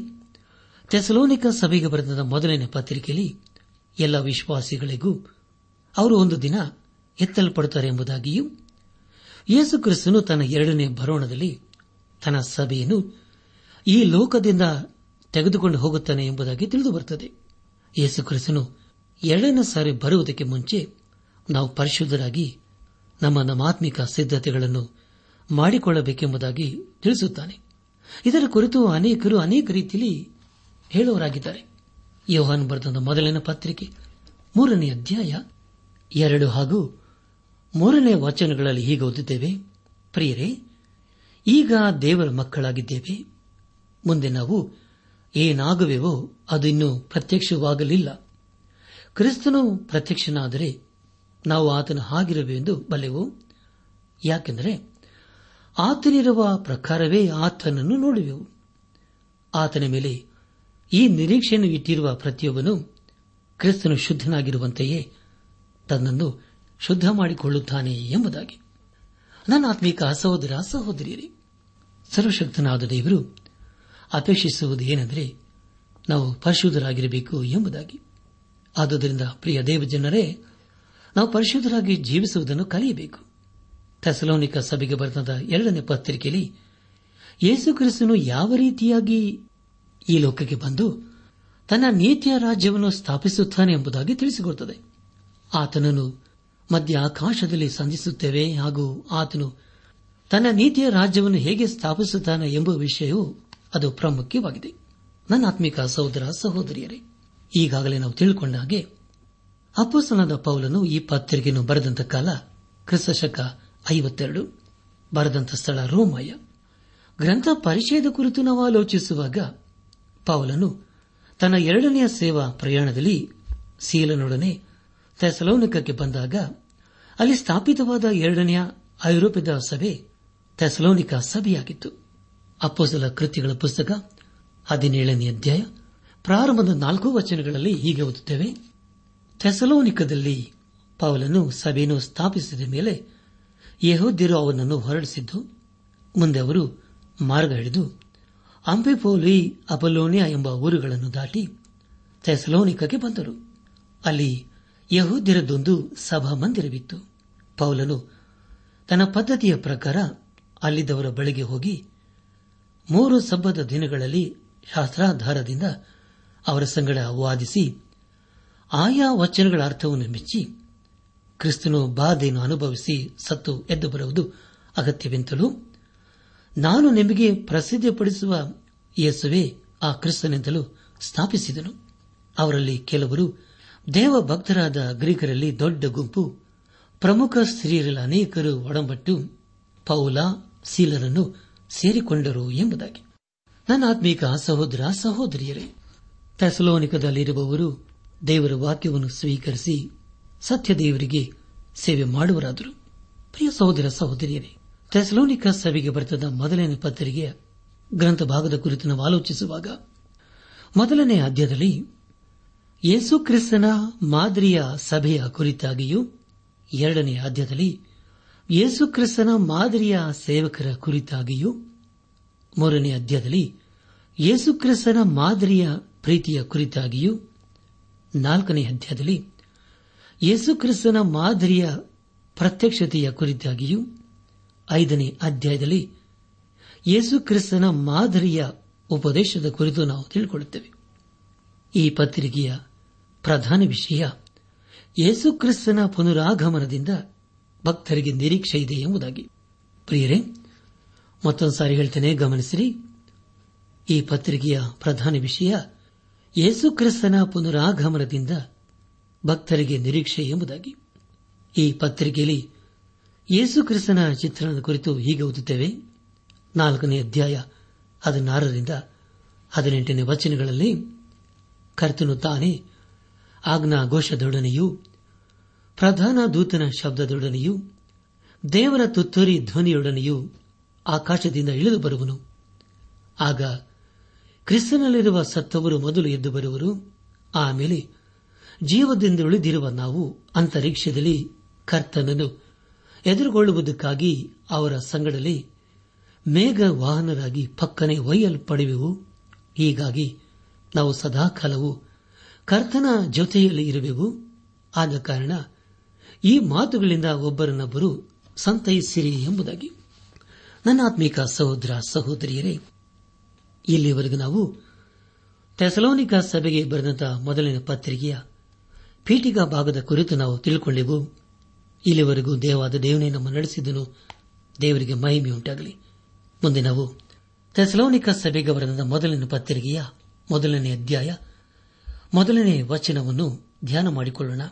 ಥೆಸಲೋನಿಕ ಸಭೆಗೆ ಬರೆದ ಮೊದಲನೇ ಪತ್ರಿಕೆಯಲ್ಲಿ ಎಲ್ಲ ವಿಶ್ವಾಸಿಗಳಿಗೂ ಅವರು ಒಂದು ದಿನ ಎತ್ತಲ್ಪಡುತ್ತಾರೆ ಎಂಬುದಾಗಿಯೂ, ಯೇಸು ಕ್ರಿಸ್ತನು ತನ್ನ ಎರಡನೇ ಬರೋಣದಲ್ಲಿ ತನ್ನ ಸಭೆಯನ್ನು ಈ ಲೋಕದಿಂದ ತೆಗೆದುಕೊಂಡು ಹೋಗುತ್ತಾನೆ ಎಂಬುದಾಗಿ ತಿಳಿದುಬರುತ್ತದೆ. ಯೇಸು ಕ್ರಿಸ್ತನು ಎರಡನೇ ಸಾರಿ ಬರುವುದಕ್ಕೆ ಮುಂಚೆ ನಾವು ಪರಿಶುದ್ಧರಾಗಿ ನಮ್ಮ ನಮ್ಮ ಆತ್ಮಿಕ ಸಿದ್ಧತೆಗಳನ್ನು ಮಾಡಿಕೊಳ್ಳಬೇಕೆಂಬುದಾಗಿ ತಿಳಿಸುತ್ತಾನೆ. ಇದರ ಕುರಿತು ಅನೇಕರು ಅನೇಕ ರೀತಿಯಲ್ಲಿ ಹೇಳುವರಾಗಿದ್ದಾರೆ. ಯೋಹಾನ್ ಬರೆದ ಮೊದಲನೇ ಪತ್ರಿಕೆ 3ನೇ ಅಧ್ಯಾಯ 2 ಹಾಗೂ 3ನೇ ವಚನಗಳಲ್ಲಿ ಹೀಗೆ ಓದುತ್ತೇವೆ: ಪ್ರಿಯರೇ, ಈಗ ದೇವರ ಮಕ್ಕಳಾಗಿದ್ದೇವೆ, ಮುಂದೆ ನಾವು ಏನಾಗುವೆವೋ ಅದು ಇನ್ನೂ ಪ್ರತ್ಯಕ್ಷವಾಗಲಿಲ್ಲ. ಕ್ರಿಸ್ತನು ಪ್ರತ್ಯಕ್ಷನಾದರೆ ನಾವು ಆತನ ಹಾಗಿರಬೇಕೆಂದು ಬಲ್ಲೆವು, ಯಾಕೆಂದರೆ ಆತನಿರುವ ಪ್ರಕಾರವೇ ಆತನನ್ನು ನೋಡುವೆವು. ಆತನ ಮೇಲೆ ಈ ನಿರೀಕ್ಷೆಯನ್ನು ಇಟ್ಟಿರುವ ಪ್ರತಿಯೊಬ್ಬನು ಕ್ರಿಸ್ತನು ಶುದ್ಧನಾಗಿರುವಂತೆಯೇ ತನ್ನನ್ನು ಶುದ್ಧ ಮಾಡಿಕೊಳ್ಳುತ್ತಾನೆ ಎಂಬುದಾಗಿ. ನನ್ನ ಆತ್ಮೀಕ ಸಹೋದರ ಸಹೋದರಿಯರೇ, ಸರ್ವಶಕ್ತನಾದ ದೇವರು ಅಪೇಕ್ಷಿಸುವುದು ಏನೆಂದರೆ ನಾವು ಪರಿಶುದ್ಧರಾಗಿರಬೇಕು ಎಂಬುದಾಗಿ. ಆದುದರಿಂದ ಪ್ರಿಯ ದೇವಜನರೇ, ನಾವು ಪರಿಶುದ್ಧರಾಗಿ ಜೀವಿಸುವುದನ್ನು ಕಲಿಯಬೇಕು. ಥೆಸಲೋನಿಕ ಸಭೆಗೆ ಬರೆದ 2ನೇ ಪತ್ರಿಕೆಯಲ್ಲಿ ಯೇಸು ಕ್ರಿಸ್ತನು ಯಾವ ರೀತಿಯಾಗಿ ಈ ಲೋಕಕ್ಕೆ ಬಂದು ತನ್ನ ನೀತಿಯ ರಾಜ್ಯವನ್ನು ಸ್ಥಾಪಿಸುತ್ತಾನೆ ಎಂಬುದಾಗಿ ತಿಳಿಸಿಕೊಡುತ್ತದೆ. ಆತನನ್ನು ಮಧ್ಯ ಆಕಾಶದಲ್ಲಿ ಸಂಧಿಸುತ್ತೇವೆ ಹಾಗೂ ಆತನು ತನ್ನ ನೀತಿಯ ರಾಜ್ಯವನ್ನು ಹೇಗೆ ಸ್ಥಾಪಿಸುತ್ತಾನೆ ಎಂಬ ವಿಷಯವು ಅದು ಪ್ರಾಮುಖ್ಯವಾಗಿದೆ. ನನ್ನ ಆತ್ಮಿಕ ಸಹೋದರ ಸಹೋದರಿಯರೇ, ಈಗಾಗಲೇ ನಾವು ತಿಳಿದುಕೊಂಡ ಹಾಗೆ ಅಪೊಸ್ತಲನಾದ ಪೌಲನು ಈ ಪತ್ರಿಕೆಯನ್ನು ಬರೆದಂತಹ ಕಾಲ ಕ್ರಿಸ್ತಶಕ 52, ಬರೆದಂತಹ ಸ್ಥಳ ರೋಮಾಯ. ಗ್ರಂಥ ಪರಿಚಯದ ಕುರಿತು ನಾವು ಆಲೋಚಿಸುವಾಗ ಪೌಲನು ತನ್ನ ಎರಡನೆಯ ಸೇವಾ ಪ್ರಯಾಣದಲ್ಲಿ ಸೀಲನೊಡನೆ ಥೆಸಲೋನಿಕಕ್ಕೆ ಬಂದಾಗ ಅಲ್ಲಿ ಸ್ಥಾಪಿತವಾದ ಎರಡನೆಯ ಐರೋಪ್ಯದ ಸಭೆ ಥೆಸಲೋನಿಕ ಸಭೆಯಾಗಿತ್ತು. ಅಪೊಸ್ತಲರ ಕೃತ್ಯಗಳ ಪುಸ್ತಕ 17ನೇ ಅಧ್ಯಾಯ ಪ್ರಾರಂಭದ 4 ವಚನಗಳಲ್ಲಿ ಹೀಗೆ ಓದುತ್ತೇವೆ: ಥೆಸಲೋನಿಕದಲ್ಲಿ ಪೌಲನು ಸಭೆಯನ್ನು ಸ್ಥಾಪಿಸಿದ ಮೇಲೆ ಯೆಹೂದ್ಯರು ಅವನನ್ನು ಹೊರಡಿಸಿದ್ದು, ಮುಂದೆ ಅವರು ಮಾರ್ಗ ಹಿಡಿದು ಅಂಫಿಫೋಲಿ, ಅಪೊಲೋನಿಯ ಎಂಬ ಊರುಗಳನ್ನು ದಾಟಿ ಥೆಸಲೋನಿಕಕ್ಕೆ ಬಂದರು. ಅಲ್ಲಿ ಯಹೂದ್ಯರದೊಂದು ಸಭಾಮಂದಿರವಿತ್ತು. ಪೌಲನು ತನ್ನ ಪದ್ಧತಿಯ ಪ್ರಕಾರ ಅಲ್ಲಿದ್ದವರ ಬಳಿಗೆ ಹೋಗಿ 3 ಸಬ್ಬದ ದಿನಗಳಲ್ಲಿ ಶಾಸ್ತ್ರಾಧಾರದಿಂದ ಅವರ ಸಂಗಡ ವಾದಿಸಿ ಆಯಾ ವಚನಗಳ ಅರ್ಥವನ್ನು ಮೆಚ್ಚಿ ಕ್ರಿಸ್ತನು ಬಾಧೆಯನ್ನು ಅನುಭವಿಸಿ ಸತ್ತು ಎದ್ದು ಬರುವುದು ಅಗತ್ಯವೆಂತಲೂ ನಾನು ನಿಮಗೆ ಪ್ರಸಿದ್ಧಪಡಿಸುವ ಯೇಸುವೆ ಆ ಕ್ರಿಸ್ತನೆಂತಲೂ ಸ್ಥಾಪಿಸಿದನು. ಅವರಲ್ಲಿ ಕೆಲವರು ದೇವ ಭಕ್ತರಾದ ಗ್ರೀಕರಲ್ಲಿ ದೊಡ್ಡ ಗುಂಪು ಪ್ರಮುಖ ಸ್ತ್ರೀಯರಲ್ಲಿ ಅನೇಕರು ಒಡಂಬಟ್ಟು ಪೌಲ ಸೀಲರನ್ನು ಸೇರಿಕೊಂಡರು ಎಂಬುದಾಗಿ. ನನ್ನ ಆತ್ಮೀಕ ಸಹೋದರ ಸಹೋದರಿಯರೇ, ಥೆಸಲೋನಿಕದಲ್ಲಿರುವವರು ದೇವರ ವಾಕ್ಯವನ್ನು ಸ್ವೀಕರಿಸಿ ಸತ್ಯದೇವರಿಗೆ ಸೇವೆ ಮಾಡುವರಾದರು. ಪ್ರಿಯ ಸಹೋದರ ಸಹೋದರಿಯರೇ, ಥೆಸಲೋನಿಕ ಸಭೆಗೆ ಬರೆದ ಮೊದಲನೇ ಪತ್ರಿಕೆಯ ಗ್ರಂಥ ಭಾಗದ ಕುರಿತು ನಾವು ಆಲೋಚಿಸುವಾಗ ಮೊದಲನೇ ಅಧ್ಯಾಯದಲ್ಲಿ ಯೇಸು ಕ್ರಿಸ್ತನ ಮಾದರಿಯ ಸಭೆಯ ಕುರಿತಾಗಿಯೂ, ಎರಡನೇ ಅಧ್ಯಾಯದಲ್ಲಿ ಯೇಸು ಕ್ರಿಸ್ತನ ಮಾದರಿಯ ಸೇವಕರ ಕುರಿತಾಗಿಯೂ, ಮೂರನೇ ಅಧ್ಯಾಯದಲ್ಲಿ ಯೇಸು ಕ್ರಿಸ್ತನ ಮಾದರಿಯ ಪ್ರೀತಿಯ ಕುರಿತಾಗಿಯೂ, ನಾಲ್ಕನೇ ಅಧ್ಯಾಯದಲ್ಲಿ ಯೇಸು ಕ್ರಿಸ್ತನ ಮಾದರಿಯ ಪ್ರತ್ಯಕ್ಷತೆಯ ಕುರಿತಾಗಿಯೂ, ಐದನೇ ಅಧ್ಯಾಯದಲ್ಲಿ ಯೇಸು ಕ್ರಿಸ್ತನ ಮಾದರಿಯ ಉಪದೇಶದ ಕುರಿತು ನಾವು ತಿಳಿದುಕೊಳ್ಳುತ್ತೇವೆ. ಈ ಪತ್ರಿಕೆಯ ಪ್ರಧಾನ ವಿಷಯ ಯೇಸು ಕ್ರಿಸ್ತನ ಪುನರಾಗಮನದಿಂದ ಭಕ್ತರಿಗೆ ನಿರೀಕ್ಷೆ ಇದೆ ಎಂಬುದಾಗಿ. ಪ್ರಿಯರೇ, ಮತ್ತೊಂದು ಸಾರಿ ಹೇಳ್ತೇನೆ, ಗಮನಿಸಿರಿ. ಈ ಪತ್ರಿಕೆಯ ಪ್ರಧಾನ ವಿಷಯ ಯೇಸು ಕ್ರಿಸ್ತನ ಪುನರಾಗಮನದಿಂದ ಭಕ್ತರಿಗೆ ನಿರೀಕ್ಷೆ ಎಂಬುದಾಗಿ. ಈ ಪತ್ರಿಕೆಯಲ್ಲಿ ಯೇಸು ಕ್ರಿಸ್ತನ ಚಿತ್ರಣದ ಕುರಿತು ಹೀಗೆ ಓದುತ್ತೇವೆ. 4ನೇ ಅಧ್ಯಾಯ 16ರಿಂದ 18ನೇ ವಚನಗಳಲ್ಲಿ, ಕರ್ತನು ತಾನೇ ಆಜ್ಞಾಘೋಷದೊಡನೆಯೂ ಪ್ರಧಾನ ದೂತನ ಶಬ್ದದೊಡನೆಯೂ ದೇವರ ತುತ್ತೂರಿ ಧ್ವನಿಯೊಡನೆಯೂ ಆಕಾಶದಿಂದ ಇಳಿದು ಬರುವನು. ಆಗ ಕ್ರಿಸ್ತನಲ್ಲಿರುವ ಸತ್ತವರು ಮೊದಲು ಎದ್ದು ಬರುವರು. ಆಮೇಲೆ ಜೀವದಿಂದ ಉಳಿದಿರುವ ನಾವು ಅಂತರಿಕ್ಷದಲ್ಲಿ ಕರ್ತನನ್ನು ಎದುರುಗೊಳ್ಳುವುದಕ್ಕಾಗಿ ಅವರ ಸಂಗಡಲೇ ಮೇಘ ವಾಹನರಾಗಿ ಪಕ್ಕನೆ ಒಯ್ಯಲ್ಪಡುವೆವು. ಹೀಗಾಗಿ ನಾವು ಸದಾಕಾಲವು ಕರ್ತನ ಜೊತೆಯಲ್ಲಿ ಇರುವೆವು. ಆದ ಕಾರಣ ಈ ಮಾತುಗಳಿಂದ ಒಬ್ಬರನ್ನೊಬ್ಬರು ಸಂತೈಸಿರಿ ಎಂಬುದಾಗಿ. ನನ್ನ ಆತ್ಮೀಕ ಸಹೋದರ ಸಹೋದರಿಯರೇ, ಇಲ್ಲಿವರೆಗೂ ನಾವು ಥೆಸಲೋನಿಕ ಸಭೆಗೆ ಬರೆದಂತಹ ಮೊದಲಿನ ಪತ್ರಿಕೆಯ ಪೀಠಿಕಾ ಭಾಗದ ಕುರಿತು ನಾವು ತಿಳಿದುಕೊಂಡೆವು. ಇಲ್ಲಿವರೆಗೂ ದೇವಾದ ದೇವನೇ ನಮ್ಮ ನಡೆಸಿದನು. ದೇವರಿಗೆ ಮಹಿಮೆಯುಂಟಾಗಲಿ. ಮುಂದೆ ನಾವು ಥೆಸಲೋನಿಕ ಸಭೆಗೆ ಬರೆದ ಮೊದಲನೇ ಪತ್ರಿಕೆಯ ಮೊದಲನೇ ಅಧ್ಯಾಯ ಮೊದಲನೇ ವಚನವನ್ನು ಧ್ಯಾನ ಮಾಡಿಕೊಳ್ಳೋಣ.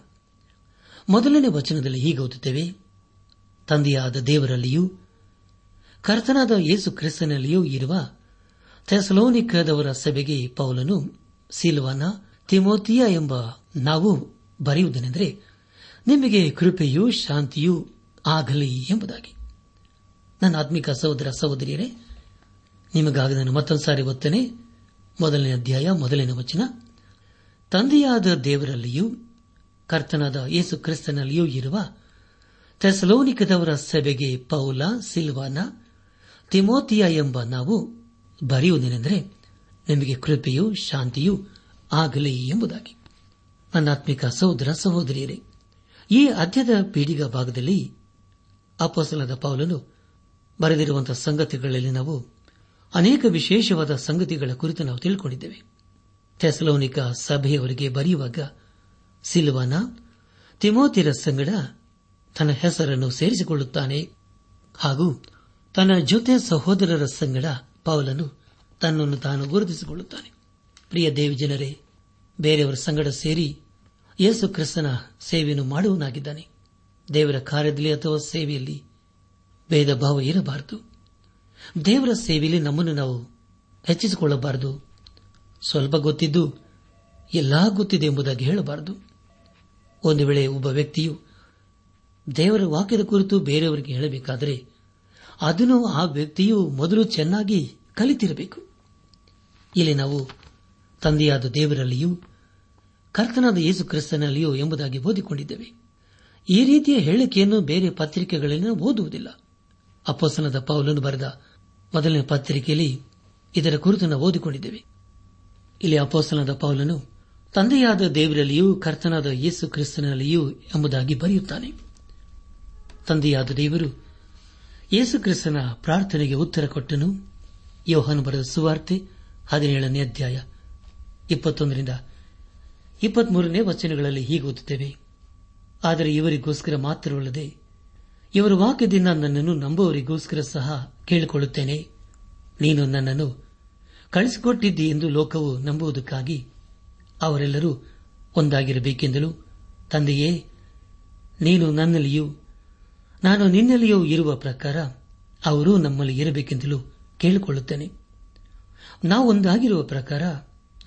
ಮೊದಲನೇ ವಚನದಲ್ಲಿ ಹೀಗೆ ಓದುತ್ತೇವೆ: ತಂದೆಯಾದ ದೇವರಲ್ಲಿಯೂ ಕರ್ತನಾದ ಯೇಸು ಕ್ರಿಸ್ತನಲ್ಲಿಯೂ ಇರುವ ಥೆಸಲೋನಿಕದವರ ಸಭೆಗೆ ಪೌಲನು, ಸಿಲ್ವಾನ, ತಿಮೋತಿಯ ಎಂಬ ನಾವು ಬರೆಯುವುದನೆಂದರೆ ನಿಮಗೆ ಕೃಪೆಯೂ ಶಾಂತಿಯೂ ಆಗಲಿ ಎಂಬುದಾಗಿ. ನನ್ನ ಆತ್ಮಿಕ ಸಹೋದರ ಸಹೋದರಿಯರೇ, ನಿಮಗಾಗಿ ನಾನು ಮತ್ತೊಂದು ಸಾರಿ ಓದ್ತೇನೆ. ಮೊದಲನೇ ಅಧ್ಯಾಯ ಮೊದಲನೇ ವಚನ: ತಂದೆಯಾದ ದೇವರಲ್ಲಿಯೂ ಕರ್ತನಾದ ಯೇಸು ಕ್ರಿಸ್ತನಲ್ಲಿಯೂ ಇರುವ ಥೆಸಲೋನಿಕದವರ ಸಭೆಗೆ ಪೌಲ, ಸಿಲ್ವಾನ, ತಿಮೋತಿಯ ಎಂಬ ನಾವು ಬರೆಯುವುದೇನೆಂದರೆ ನಿಮಗೆ ಕೃಪೆಯೂ ಶಾಂತಿಯೂ ಆಗಲಿ ಎಂಬುದಾಗಿ. ನನ್ನಾತ್ಮಿಕ ಸಹೋದರ ಸಹೋದರಿಯರೇ, ಈ ಅಧ್ಯಾಯದ ಪೀಡಿಗ ಭಾಗದಲ್ಲಿ ಅಪೊಸ್ತಲನಾದ ಪೌಲನು ಬರೆದಿರುವಂತಹ ಸಂಗತಿಗಳಲ್ಲಿ ನಾವು ಅನೇಕ ವಿಶೇಷವಾದ ಸಂಗತಿಗಳ ಕುರಿತು ನಾವು ತಿಳಿದುಕೊಂಡಿದ್ದೇವೆ. ಥೆಸಲೋನಿಕ ಸಭೆಯವರಿಗೆ ಬರೆಯುವಾಗ ಸಿಲ್ವಾನ, ತಿಮೋತಿರ ಸಂಗಡ ತನ್ನ ಹೆಸರನ್ನು ಸೇರಿಸಿಕೊಳ್ಳುತ್ತಾನೆ. ಹಾಗೂ ತನ್ನ ಜೊತೆ ಸಹೋದರರ ಸಂಗಡ ಪೌಲನು ತನ್ನನ್ನು ತಾನು ಗುರುತಿಸಿಕೊಳ್ಳುತ್ತಾನೆ. ಪ್ರಿಯ ದೇವಜನರೇ, ಬೇರೆಯವರ ಸಂಗಡ ಸೇರಿ ಯೇಸು ಕ್ರಿಸ್ತನ ಸೇವೆಯನ್ನು ಮಾಡುವನಾಗಿದ್ದಾನೆ. ದೇವರ ಕಾರ್ಯದಲ್ಲಿ ಅಥವಾ ಸೇವೆಯಲ್ಲಿ ಭೇದ ಭಾವ ಇರಬಾರದು. ದೇವರ ಸೇವೆಯಲ್ಲಿ ನಮ್ಮನ್ನು ನಾವು ಹೆಚ್ಚಿಸಿಕೊಳ್ಳಬಾರದು. ಸ್ವಲ್ಪ ಗೊತ್ತಿದ್ದು ಎಲ್ಲಾ ಗೊತ್ತಿದೆ ಎಂಬುದಾಗಿ ಹೇಳಬಾರದು. ಒಂದು ವೇಳೆ ಒಬ್ಬ ವ್ಯಕ್ತಿಯು ದೇವರ ವಾಕ್ಯದ ಕುರಿತು ಬೇರೆಯವರಿಗೆ ಹೇಳಬೇಕಾದರೆ ಅದನ್ನು ಆ ವ್ಯಕ್ತಿಯು ಮೊದಲು ಚೆನ್ನಾಗಿ ಕಲಿತಿರಬೇಕು. ಇಲ್ಲಿ ನಾವು ತಂದೆಯಾದ ದೇವರಲ್ಲಿಯೂ ಕರ್ತನಾದ ಯೇಸು ಕ್ರಿಸ್ತನಲ್ಲಿಯೂ ಎಂಬುದಾಗಿ ಓದಿಕೊಂಡಿದ್ದೇವೆ. ಈ ರೀತಿಯ ಹೇಳಿಕೆಯನ್ನು ಬೇರೆ ಪತ್ರಿಕೆಗಳಲ್ಲಿ ಓದುವುದಿಲ್ಲ. ಅಪೊಸ್ತಲನಾದ ಪೌಲನು ಬರೆದ ಮೊದಲನೇ ಪತ್ರಿಕೆಯಲ್ಲಿ ಇದರ ಕುರಿತು ನಾವು ಓದಿಕೊಂಡಿದ್ದೇವೆ. ಇಲ್ಲಿ ಅಪೊಸ್ತಲನಾದ ಪೌಲನು ತಂದೆಯಾದ ದೇವರಲ್ಲಿಯೂ ಕರ್ತನಾದ ಯೇಸು ಕ್ರಿಸ್ತನಲ್ಲಿಯೂ ಎಂಬುದಾಗಿ ಬರೆಯುತ್ತಾನೆ. ತಂದೆಯಾದ ದೇವರು ಯೇಸು ಕ್ರಿಸ್ತನ ಪ್ರಾರ್ಥನೆಗೆ ಉತ್ತರ ಕೊಟ್ಟನು. ಯೋಹಾನ ಬರೆದ ಸುವಾರ್ತೆ 17ನೇ ಅಧ್ಯಾಯ 21ರಿಂದ 23ನೇ ವಚನಗಳಲ್ಲಿ ಹೀಗೆ ಓದುತ್ತೇವೆ: ಆದರೆ ಇವರಿಗೋಸ್ಕರ ಮಾತ್ರವಲ್ಲದೆ ಇವರ ವಾಕ್ಯದಿಂದ ನನ್ನನ್ನು ನಂಬುವವರಿಗೋಸ್ಕರ ಸಹ ಕೇಳಿಕೊಳ್ಳುತ್ತೇನೆ. ನೀನು ನನ್ನನ್ನು ಕಳಿಸಿಕೊಟ್ಟಿದ್ದಿ ಎಂದು ಲೋಕವು ನಂಬುವುದಕ್ಕಾಗಿ ಅವರೆಲ್ಲರೂ ಒಂದಾಗಿರಬೇಕೆಂದಲೂ ತಂದೆಯೇ ನೀನು ನನ್ನಲ್ಲಿಯೂ ನಾನು ನಿನ್ನಲ್ಲಿಯೂ ಇರುವ ಪ್ರಕಾರ ಅವರು ನಮ್ಮಲ್ಲಿ ಇರಬೇಕೆಂದಲೂ ಕೇಳಿಕೊಳ್ಳುತ್ತೇನೆ. ನಾವು ಒಂದಾಗಿರುವ ಪ್ರಕಾರ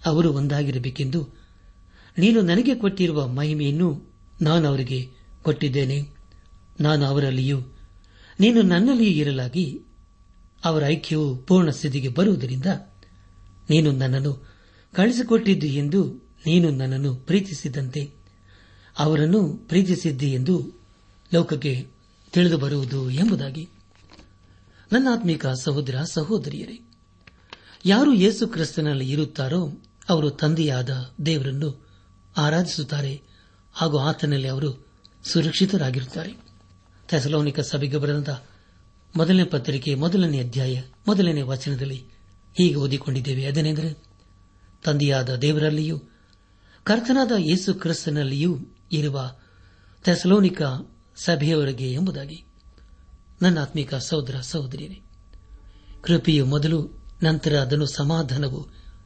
ಅವರು ಒಂದಾಗಿರಬೇಕೆಂದು ನೀನು ನನಗೆ ಕೊಟ್ಟಿರುವ ಮಹಿಮೆಯನ್ನು ನಾನು ಅವರಿಗೆ ಕೊಟ್ಟಿದ್ದೇನೆ. ನಾನು ಅವರಲ್ಲಿಯೂ ನೀನು ನನ್ನಲ್ಲಿಯೂ ಇರಲಾಗಿ ಅವರ ಐಕ್ಯವು ಪೂರ್ಣ ಸ್ಥಿತಿಗೆ ಬರುವುದರಿಂದ ನೀನು ನನ್ನನ್ನು ಕಳಿಸಿಕೊಟ್ಟಿದ್ದು ಎಂದು ನೀನು ನನ್ನನ್ನು ಪ್ರೀತಿಸಿದಂತೆ ಅವರನ್ನು ಪ್ರೀತಿಸಿದ್ದಿ ಎಂದು ಲೋಕಕ್ಕೆ ತಿಳಿದು ಬರುವುದು ಎಂಬುದಾಗಿ. ನನ್ನಾತ್ಮೀಕ ಸಹೋದರ ಸಹೋದರಿಯರೇ, ಯಾರು ಯೇಸು ಕ್ರಿಸ್ತನಲ್ಲಿ ಇರುತ್ತಾರೋ ಅವರು ತಂದೆಯಾದ ದೇವರನ್ನು ಆರಾಧಿಸುತ್ತಾರೆ ಹಾಗೂ ಆತನಲ್ಲಿ ಅವರು ಸುರಕ್ಷಿತರಾಗಿರುತ್ತಾರೆ. ಥೆಸಲೋನಿಕ ಸಭೆಗೆ ಬರೆದ ಮೊದಲನೇ ಪತ್ರಿಕೆ ಮೊದಲನೇ ಅಧ್ಯಾಯ ಮೊದಲನೇ ವಚನದಲ್ಲಿ ಹೀಗೆ ಓದಿಕೊಂಡಿದ್ದೇವೆ. ಅದನೆಂದರೆ, ತಂದೆಯಾದ ದೇವರಲ್ಲಿಯೂ ಕರ್ತನಾದ ಯೇಸು ಕ್ರಿಸ್ತನಲ್ಲಿಯೂ ಇರುವ ಥೆಸಲೋನಿಕ ಸಭೆಯವರಿಗೆ ಎಂಬುದಾಗಿ. ನನ್ನ ಆತ್ಮಿಕ ಸಹೋದರ ಸಹೋದರಿಯರೇ, ಕೃಪೆಯು ಮೊದಲು, ನಂತರ ಅದನ್ನು ಸಮಾಧಾನವು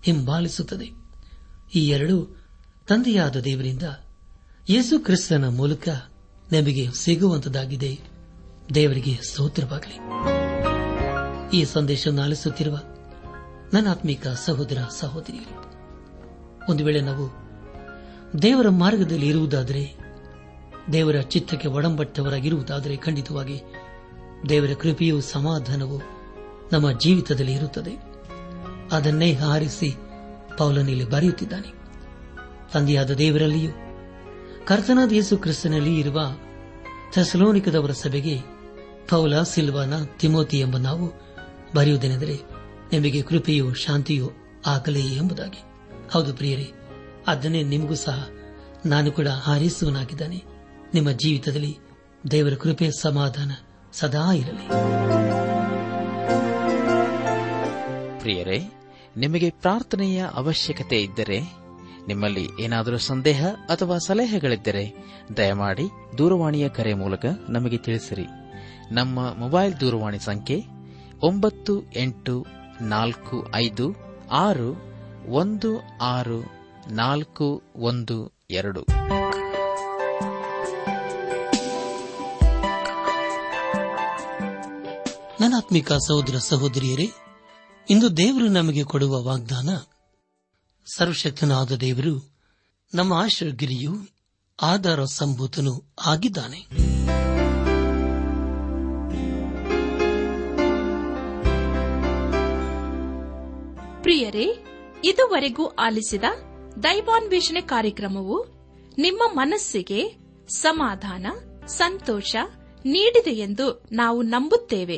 ಹಿಂಬಾಲಿಸುತ್ತದೆ. ಈ ಎರಡು ತಂದೆಯಾದ ದೇವರಿಂದ ಯೇಸು ಕ್ರಿಸ್ತನ ಮೂಲಕ ನಮಗೆ ಸಿಗುವಂತದಾಗಿದೆ. ದೇವರಿಗೆ ಸ್ತೋತ್ರವಾಗಲಿ. ಈ ಸಂದೇಶವನ್ನು ಆಲಿಸುತ್ತಿರುವ ನನ್ನ ಆತ್ಮಿಕ ಸಹೋದರ ಸಹೋದರಿಯರು, ಒಂದು ವೇಳೆ ನಾವು ದೇವರ ಮಾರ್ಗದಲ್ಲಿ ಇರುವುದಾದರೆ, ದೇವರ ಚಿತ್ತಕ್ಕೆ ಒಡಂಬಟ್ಟವರಾಗಿರುವುದಾದರೆ, ಖಂಡಿತವಾಗಿ ದೇವರ ಕೃಪೆಯೂ ಸಮಾಧಾನವು ನಮ್ಮ ಜೀವಿತದಲ್ಲಿ ಇರುತ್ತದೆ. ಅದನ್ನೇ ಹಾರಿಸಿ ಪೌಲನಲ್ಲಿ ಬರೆಯುತ್ತಿದ್ದಾನೆ. ತಂದೆಯಾದ ದೇವರಲ್ಲಿಯೂ ಕರ್ತನಾದ ಯೇಸು ಕ್ರಿಸ್ತನಲ್ಲಿ ಇರುವ ಥೆಸಲೋನಿಕದವರ ಸಭೆಗೆ ಪೌಲ, ಸಿಲ್ವಾನ, ತಿಮೋತಿ ಎಂಬ ನಾವು ಬರೆಯುವುದೇನೆಂದರೆ, ನಿಮಗೆ ಕೃಪೆಯೂ ಶಾಂತಿಯೂ ಆಗಲಿ ಎಂಬುದಾಗಿ. ಹೌದು ಪ್ರಿಯರೇ, ಅದನ್ನೇ ನಿಮಗೂ ಸಹ ನಾನು ಕೂಡ ಹಾರೈಸುವನಾಗಿದ್ದಾನೆ. ನಿಮ್ಮ ಜೀವಿತದಲ್ಲಿ ದೇವರ ಕೃಪೆ ಸಮಾಧಾನ ಸದಾ ಇರಲಿ. ಪ್ರಿಯರೇ, ನಿಮಗೆ ಪ್ರಾರ್ಥನೆಯ ಅವಶ್ಯಕತೆ ಇದ್ದರೆ, ನಿಮ್ಮಲ್ಲಿ ಏನಾದರೂ ಸಂದೇಹ ಅಥವಾ ಸಲಹೆಗಳಿದ್ದರೆ, ದಯಮಾಡಿ ದೂರವಾಣಿಯ ಕರೆ ಮೂಲಕ ನಮಗೆ ತಿಳಿಸಿರಿ. ನಮ್ಮ ಮೊಬೈಲ್ ದೂರವಾಣಿ ಸಂಖ್ಯೆ 9845616412. ನನಾತ್ಮಿಕ ಸಹೋದರ ಸಹೋದರಿಯರೇ, ಇಂದು ದೇವರು ನಮಗೆ ಕೊಡುವ ವಾಗ್ದಾನ, ಸರ್ವಶಕ್ತನಾದ ದೇವರು ನಮ್ಮ ಆಶ್ರಯಗಿರಿಯೂ ಆಧಾರ ಸಂಭೂತನೂ ಆಗಿದ್ದಾನೆ. ಪ್ರಿಯರೇ, ಇದುವರೆಗೂ ಆಲಿಸಿದ ದೈವಾನ್ವೇಷಣೆ ಕಾರ್ಯಕ್ರಮವು ನಿಮ್ಮ ಮನಸ್ಸಿಗೆ ಸಮಾಧಾನ, ಸಂತೋಷ ನೀಡಿದೆಯೆಂದು ನಾವು ನಂಬುತ್ತೇವೆ.